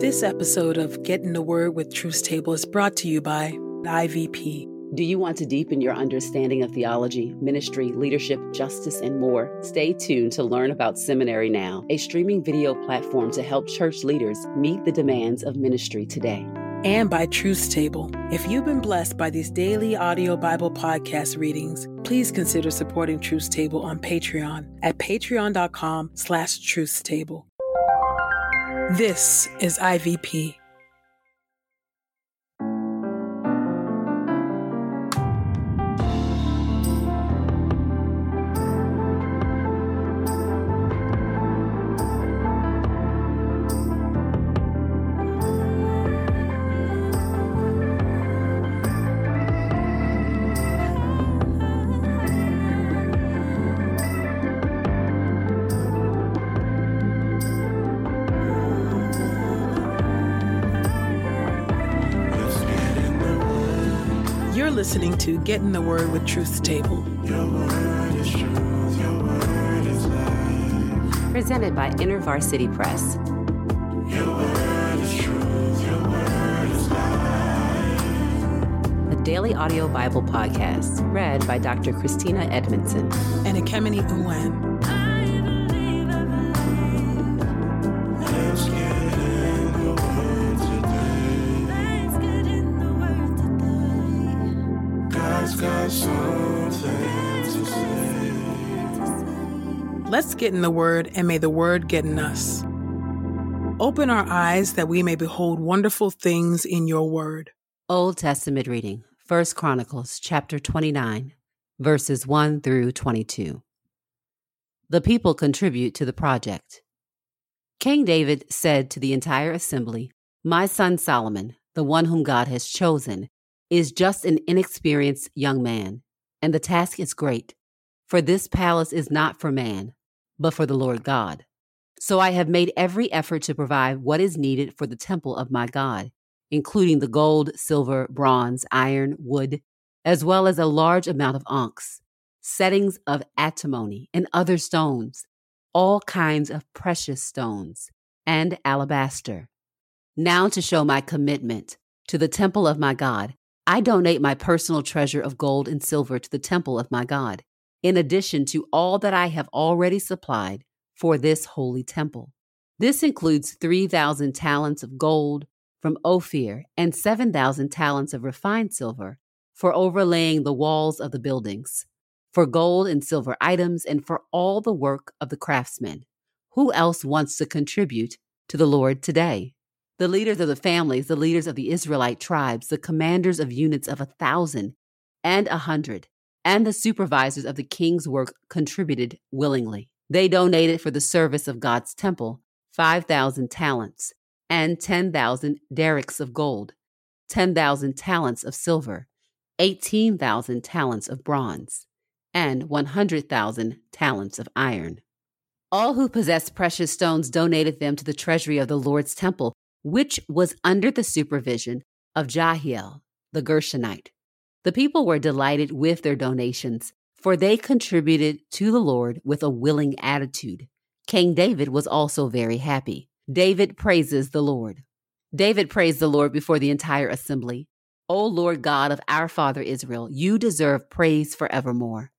This episode of Getting the Word with Truth's Table is brought to you by IVP. Do you want to deepen your understanding of theology, ministry, leadership, justice, and more? Stay tuned to learn about Seminary Now, a streaming video platform to help church leaders meet the demands of ministry today. And by Truth's Table. If you've been blessed by these daily audio Bible podcast readings, please consider supporting Truth's Table on Patreon at patreon.com/Truth's Table. This is IVP. Listening to Getting the Word with Truth's Table. Your word is truth, your word is life. Presented by InterVarsity Press. Your word is truth, your word is life. A daily audio Bible podcast read by Dr. Christina Edmondson and Ekemini Uwan. Let's get in the Word, and may the Word get in us. Open our eyes that we may behold wonderful things in your Word. Old Testament reading, 1 Chronicles chapter 29, verses 1 through 22. The people contribute to the project. King David said to the entire assembly, "My son Solomon, the one whom God has chosen, is just an inexperienced young man, and the task is great, for this palace is not for man, but for the Lord God. So I have made every effort to provide what is needed for the temple of my God, including the gold, silver, bronze, iron, wood, as well as a large amount of onyx, settings of antimony and other stones, all kinds of precious stones, and alabaster. Now to show my commitment to the temple of my God, I donate my personal treasure of gold and silver to the temple of my God, in addition to all that I have already supplied for this holy temple. This includes 3,000 talents of gold from Ophir and 7,000 talents of refined silver for overlaying the walls of the buildings, for gold and silver items, and for all the work of the craftsmen. Who else wants to contribute to the Lord today?" The leaders of the families, the leaders of the Israelite tribes, the commanders of units of 1,000 and 100, and the supervisors of the king's work contributed willingly. They donated for the service of God's temple 5,000 talents and 10,000 derricks of gold, 10,000 talents of silver, 18,000 talents of bronze, and 100,000 talents of iron. All who possessed precious stones donated them to the treasury of the Lord's temple, which was under the supervision of Jahiel, the Gershonite. The people were delighted with their donations, for they contributed to the Lord with a willing attitude. King David was also very happy. David praises the Lord. David praised the Lord before the entire assembly. "O Lord God of our father Israel, you deserve praise forevermore.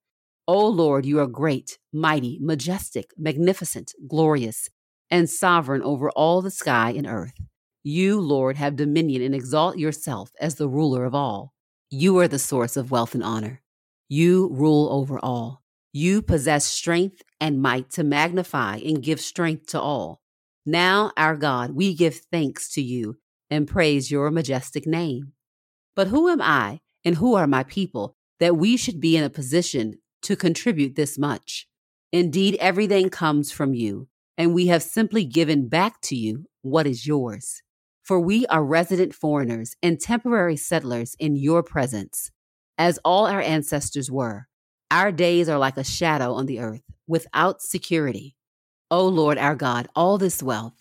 O Lord, you are great, mighty, majestic, magnificent, glorious, and sovereign over all the sky and earth. You, Lord, have dominion and exalt yourself as the ruler of all. You are the source of wealth and honor. You rule over all. You possess strength and might to magnify and give strength to all. Now, our God, we give thanks to you and praise your majestic name. But who am I and who are my people that we should be in a position to contribute this much? Indeed, everything comes from you, and we have simply given back to you what is yours. For we are resident foreigners and temporary settlers in your presence, as all our ancestors were. Our days are like a shadow on the earth, without security. O Lord our God, all this wealth,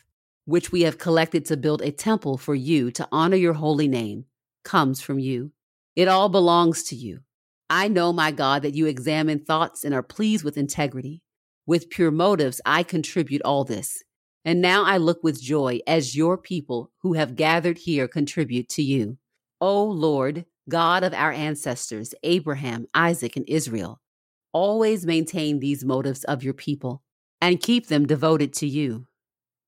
which we have collected to build a temple for you to honor your holy name, comes from you. It all belongs to you. I know, my God, that you examine thoughts and are pleased with integrity. With pure motives, I contribute all this. And now I look with joy as your people who have gathered here contribute to you. O Lord, God of our ancestors, Abraham, Isaac, and Israel, always maintain these motives of your people and keep them devoted to you.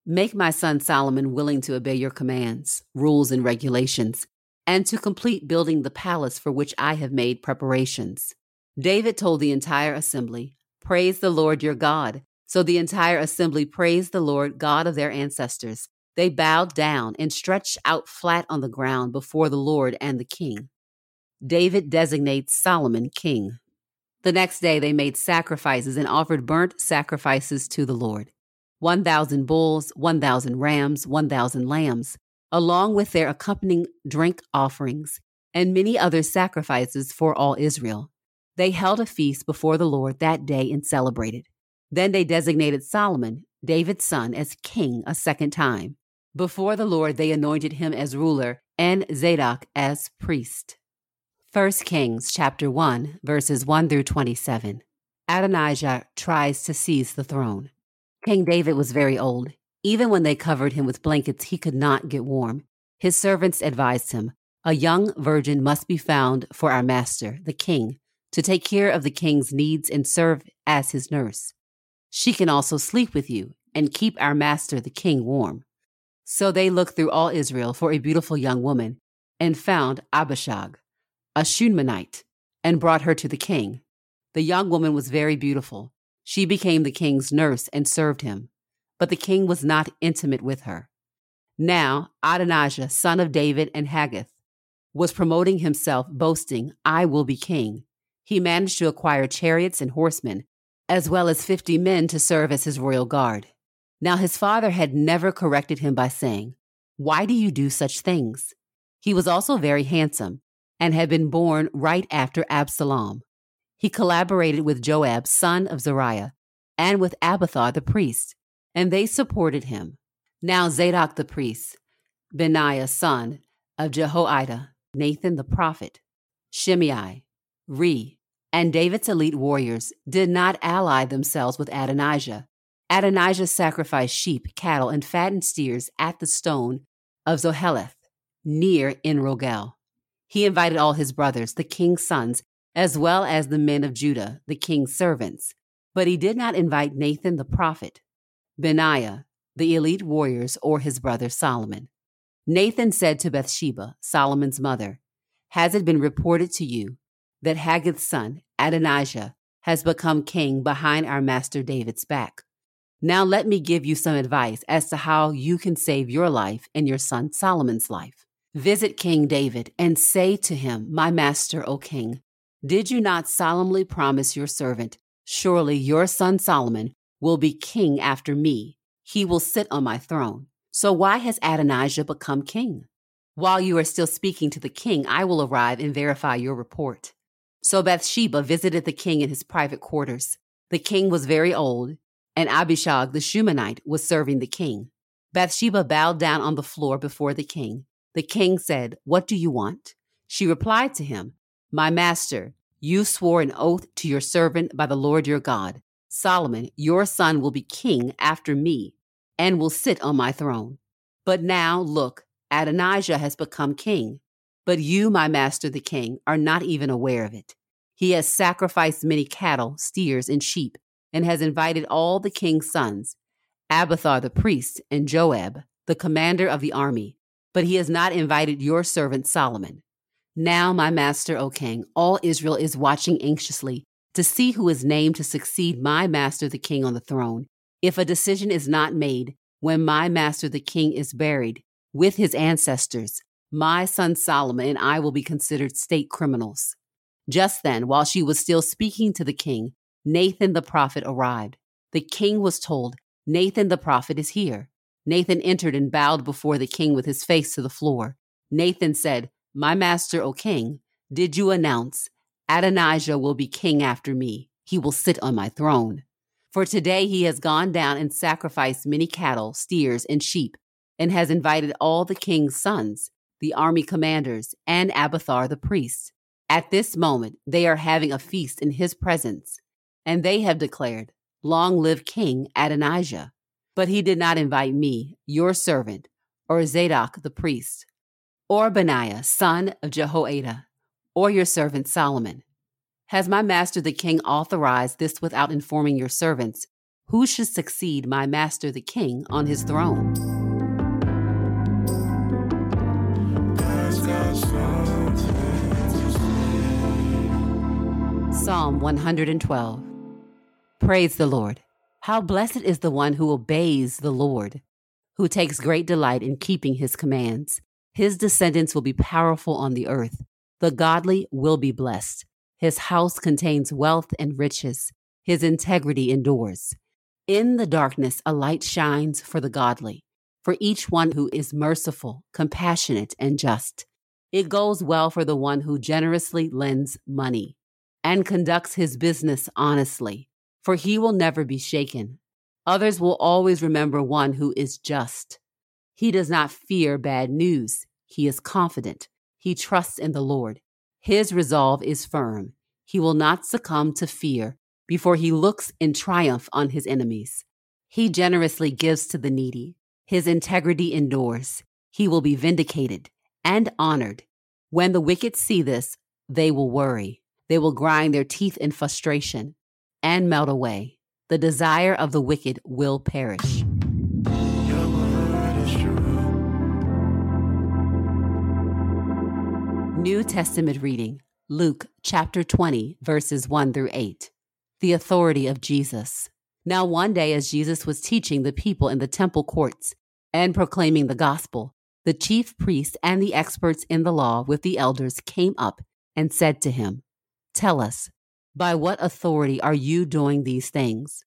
Make my son Solomon willing to obey your commands, rules, and regulations, and to complete building the palace for which I have made preparations. David told the entire assembly, praise the Lord your God. So the entire assembly praised the Lord God of their ancestors. They bowed down and stretched out flat on the ground before the Lord and the king. David designates Solomon king. The next day they made sacrifices and offered burnt sacrifices to the Lord. 1,000 bulls, 1,000 rams, 1,000 lambs, along with their accompanying drink offerings, and many other sacrifices for all Israel. They held a feast before the Lord that day and celebrated. Then they designated Solomon, David's son, as king a second time. Before the Lord, they anointed him as ruler and Zadok as priest. 1 Kings chapter 1, verses 1 through 27. Adonijah tries to seize the throne. King David was very old. Even when they covered him with blankets, he could not get warm. His servants advised him, a young virgin must be found for our master, the king, to take care of the king's needs and serve as his nurse. She can also sleep with you and keep our master, the king, warm. So they looked through all Israel for a beautiful young woman and found Abishag, a Shunammite, and brought her to the king. The young woman was very beautiful. She became the king's nurse and served him, but the king was not intimate with her. Now Adonijah, son of David and Haggith, was promoting himself, boasting, I will be king. He managed to acquire chariots and horsemen, as well as 50 men to serve as his royal guard. Now his father had never corrected him by saying, why do you do such things? He was also very handsome and had been born right after Absalom. He collaborated with Joab, son of Zariah, and with Abiathar the priest, and they supported him. Now Zadok the priest, Benaiah son of Jehoiada, Nathan the prophet, Shimei, Re, and David's elite warriors did not ally themselves with Adonijah. Adonijah sacrificed sheep, cattle, and fattened steers at the stone of Zoheleth, near Enrogel. He invited all his brothers, the king's sons, as well as the men of Judah, the king's servants. But he did not invite Nathan the prophet, Benaiah, the elite warriors, or his brother Solomon. Nathan said to Bathsheba, Solomon's mother, has it been reported to you that Haggith's son, Adonijah, has become king behind our master David's back? Now let me give you some advice as to how you can save your life and your son Solomon's life. Visit King David and say to him, my master, O king, did you not solemnly promise your servant, surely your son Solomon will be king after me. He will sit on my throne. So why has Adonijah become king? While you are still speaking to the king, I will arrive and verify your report. So Bathsheba visited the king in his private quarters. The king was very old, and Abishag the Shunammite was serving the king. Bathsheba bowed down on the floor before the king. The king said, what do you want? She replied to him, my master, you swore an oath to your servant by the Lord your God. Solomon, your son, will be king after me and will sit on my throne. But now, look, Adonijah has become king. But you, my master the king, are not even aware of it. He has sacrificed many cattle, steers, and sheep, and has invited all the king's sons, Abiathar the priest and Joab, the commander of the army. But he has not invited your servant Solomon. Now, my master, O king, all Israel is watching anxiously to see who is named to succeed my master the king on the throne. If a decision is not made when my master the king is buried with his ancestors, my son Solomon and I will be considered state criminals. Just then, while she was still speaking to the king, Nathan the prophet arrived. The king was told, Nathan the prophet is here. Nathan entered and bowed before the king with his face to the floor. Nathan said, my master, O king, did you announce Adonijah will be king after me? He will sit on my throne. For today he has gone down and sacrificed many cattle, steers, and sheep, and has invited all the king's sons, the army commanders, and Abiathar the priest. At this moment they are having a feast in his presence, and they have declared, long live King Adonijah. But he did not invite me, your servant, or Zadok the priest, or Benaiah, son of Jehoiada, or your servant Solomon. Has my master the king authorized this without informing your servants, who should succeed my master the king on his throne? Psalm 112. Praise the Lord. How blessed is the one who obeys the Lord, who takes great delight in keeping his commands. His descendants will be powerful on the earth. The godly will be blessed. His house contains wealth and riches. His integrity endures. In the darkness, a light shines for the godly, for each one who is merciful, compassionate, and just. It goes well for the one who generously lends money and conducts his business honestly, for he will never be shaken. Others will always remember one who is just. He does not fear bad news. He is confident. He trusts in the Lord. His resolve is firm. He will not succumb to fear before he looks in triumph on his enemies. He generously gives to the needy. His integrity endures. He will be vindicated and honored. When the wicked see this, they will worry. They will grind their teeth in frustration and melt away. The desire of the wicked will perish. Your word is true. New Testament reading, Luke chapter 20, verses 1 through 8. The authority of Jesus. Now one day as Jesus was teaching the people in the temple courts and proclaiming the gospel, the chief priests and the experts in the law with the elders came up and said to him, "Tell us, by what authority are you doing these things?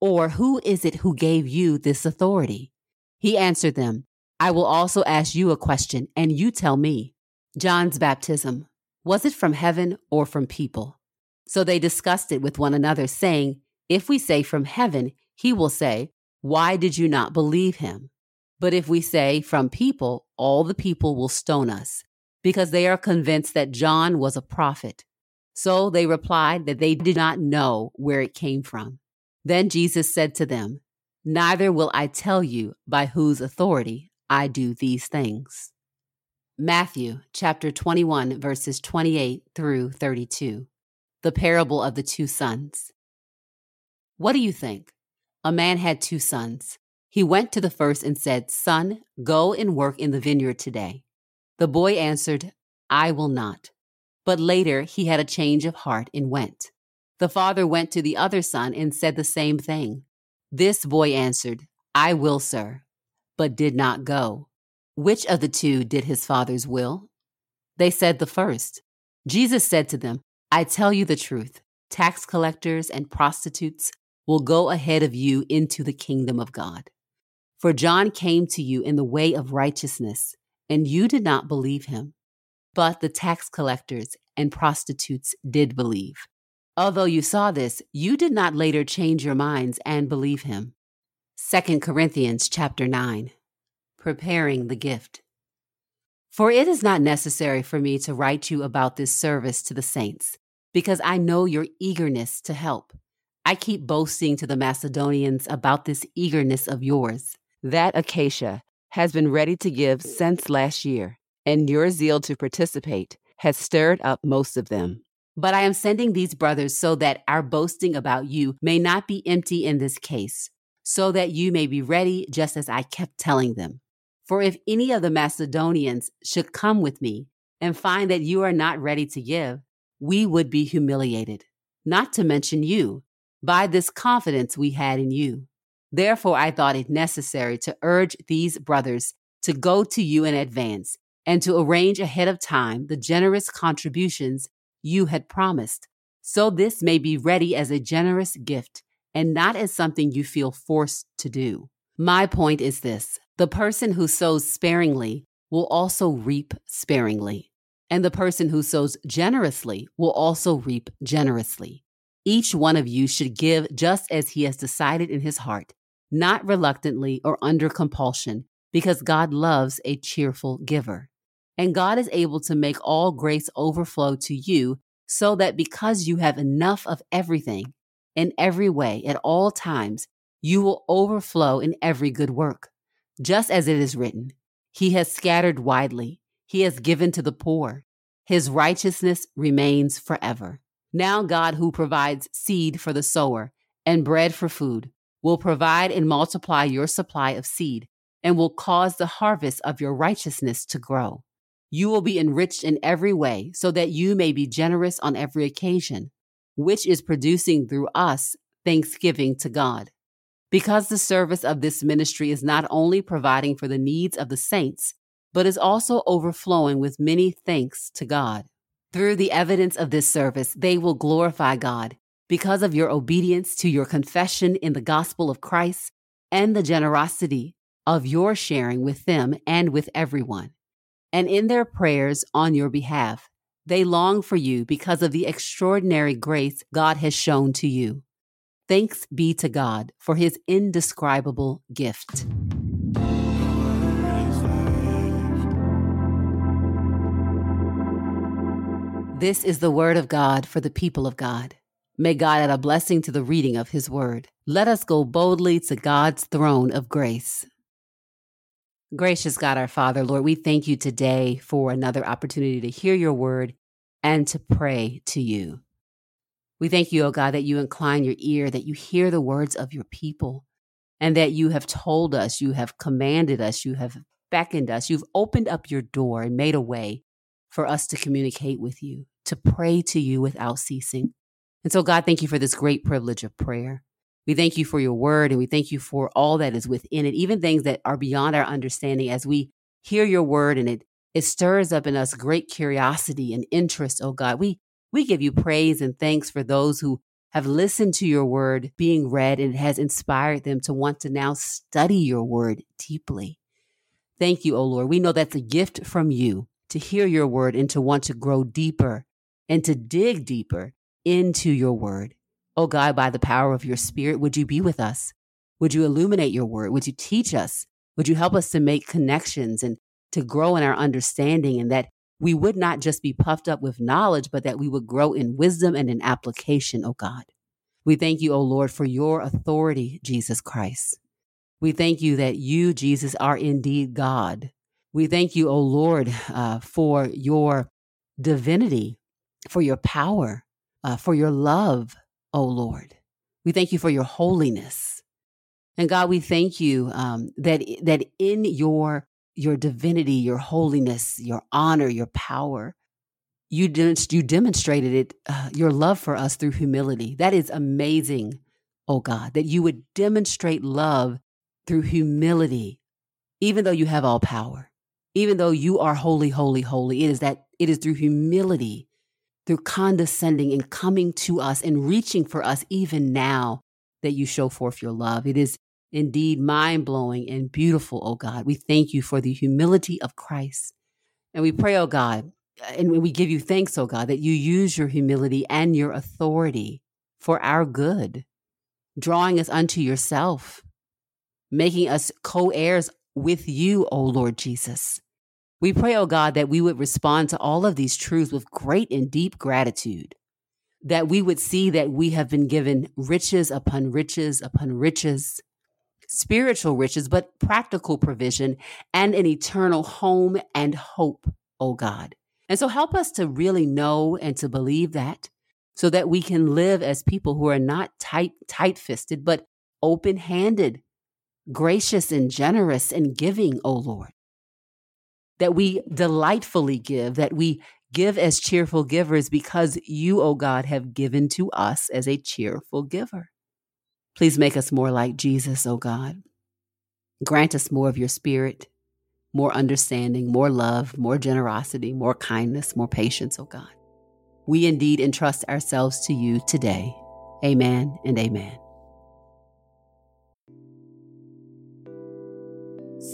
Or who is it who gave you this authority?" He answered them, "I will also ask you a question, and you tell me. John's baptism, was it from heaven or from people?" So they discussed it with one another, saying, "If we say from heaven, he will say, 'Why did you not believe him?' But if we say from people, all the people will stone us, because they are convinced that John was a prophet." So they replied that they did not know where it came from. Then Jesus said to them, "Neither will I tell you by whose authority I do these things." Matthew chapter 21, verses 28 through 32. The parable of the two sons. What do you think? A man had two sons. He went to the first and said, "Son, go and work in the vineyard today." The boy answered, "I will not." But later he had a change of heart and went. The father went to the other son and said the same thing. This boy answered, "I will, sir," but did not go. Which of the two did his father's will? They said the first. Jesus said to them, "I tell you the truth, tax collectors and prostitutes will go ahead of you into the kingdom of God. For John came to you in the way of righteousness, and you did not believe him. But the tax collectors and prostitutes did believe. Although you saw this, you did not later change your minds and believe him." 2 Corinthians chapter 9. Preparing the gift. "For it is not necessary for me to write you about this service to the saints, because I know your eagerness to help. I keep boasting to the Macedonians about this eagerness of yours. That Achaia has been ready to give since last year, and your zeal to participate has stirred up most of them. But I am sending these brothers so that our boasting about you may not be empty in this case, so that you may be ready just as I kept telling them. For if any of the Macedonians should come with me and find that you are not ready to give, we would be humiliated, not to mention you, by this confidence we had in you. Therefore I thought it necessary to urge these brothers to go to you in advance and to arrange ahead of time the generous contributions you had promised, so this may be ready as a generous gift and not as something you feel forced to do. My point is this: the person who sows sparingly will also reap sparingly, and the person who sows generously will also reap generously. Each one of you should give just as he has decided in his heart, not reluctantly or under compulsion, because God loves a cheerful giver. And God is able to make all grace overflow to you, so that because you have enough of everything, in every way, at all times, you will overflow in every good work. Just as it is written, he has scattered widely. He has given to the poor. His righteousness remains forever. Now God, who provides seed for the sower and bread for food, will provide and multiply your supply of seed and will cause the harvest of your righteousness to grow. You will be enriched in every way so that you may be generous on every occasion, which is producing through us thanksgiving to God. Because the service of this ministry is not only providing for the needs of the saints, but is also overflowing with many thanks to God. Through the evidence of this service, they will glorify God because of your obedience to your confession in the gospel of Christ and the generosity of your sharing with them and with everyone. And in their prayers on your behalf, they long for you because of the extraordinary grace God has shown to you. Thanks be to God for his indescribable gift. This is the word of God for the people of God. May God add a blessing to the reading of his word. Let us go boldly to God's throne of grace. Gracious God, our Father, Lord, we thank you today for another opportunity to hear your word and to pray to you. We thank you, O God, that you incline your ear, that you hear the words of your people, and that you have told us, you have commanded us, you have beckoned us, you've opened up your door and made a way for us to communicate with you, to pray to you without ceasing. And so, God, thank you for this great privilege of prayer. We thank you for your word, and we thank you for all that is within it, even things that are beyond our understanding. As we hear your word and it stirs up in us great curiosity and interest, oh God. We give you praise and thanks for those who have listened to your word being read, and it has inspired them to want to now study your word deeply. Thank you, O Lord. We know that's a gift from you to hear your word and to want to grow deeper and to dig deeper into your word. Oh God, by the power of your spirit, would you be with us? Would you illuminate your word? Would you teach us? Would you help us to make connections and to grow in our understanding, and that we would not just be puffed up with knowledge, but that we would grow in wisdom and in application, O God. We thank you, O Lord, for your authority, Jesus Christ. We thank you that you, Jesus, are indeed God. We thank you, O Lord, for your divinity, for your power, for your love, O Lord. We thank you for your holiness. And God, we thank you that in your divinity, your holiness, your honor, your power, you demonstrated it, your love for us through humility. That is amazing, oh God, that you would demonstrate love through humility, even though you have all power, even though you are holy, holy, holy. It is through humility, through condescending and coming to us and reaching for us even now, that you show forth your love. It is indeed mind-blowing and beautiful, oh God. We thank you for the humility of Christ. And we pray, oh God, and we give you thanks, oh God, that you use your humility and your authority for our good, drawing us unto yourself, making us co-heirs with you, oh Lord Jesus. We pray, oh God, that we would respond to all of these truths with great and deep gratitude, that we would see that we have been given riches upon riches upon riches, spiritual riches, but practical provision and an eternal home and hope, oh God. And so help us to really know and to believe that, so that we can live as people who are not tight-fisted, but open-handed, gracious and generous and giving, oh Lord. That we delightfully give, that we give as cheerful givers because you, oh God, have given to us as a cheerful giver. Please make us more like Jesus, O God. Grant us more of your spirit, more understanding, more love, more generosity, more kindness, more patience, O God. We indeed entrust ourselves to you today. Amen and amen.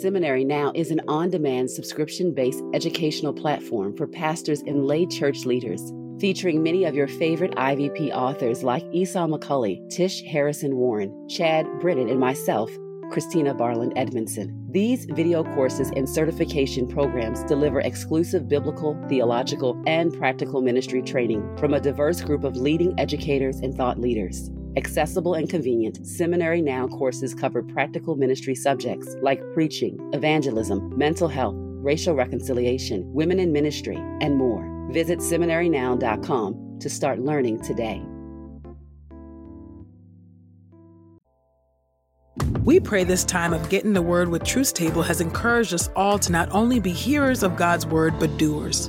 Seminary Now is an on-demand, subscription-based educational platform for pastors and lay church leaders, featuring many of your favorite IVP authors like Esau McCulley, Tish Harrison Warren, Chad Britton, and myself, Christina Barland Edmondson. These video courses and certification programs deliver exclusive biblical, theological, and practical ministry training from a diverse group of leading educators and thought leaders. Accessible and convenient, Seminary Now courses cover practical ministry subjects like preaching, evangelism, mental health, racial reconciliation, women in ministry, and more. Visit seminarynow.com to start learning today. We pray this time of Getting the Word with Truth's Table has encouraged us all to not only be hearers of God's Word, but doers.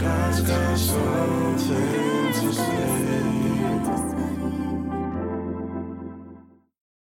Got something to say.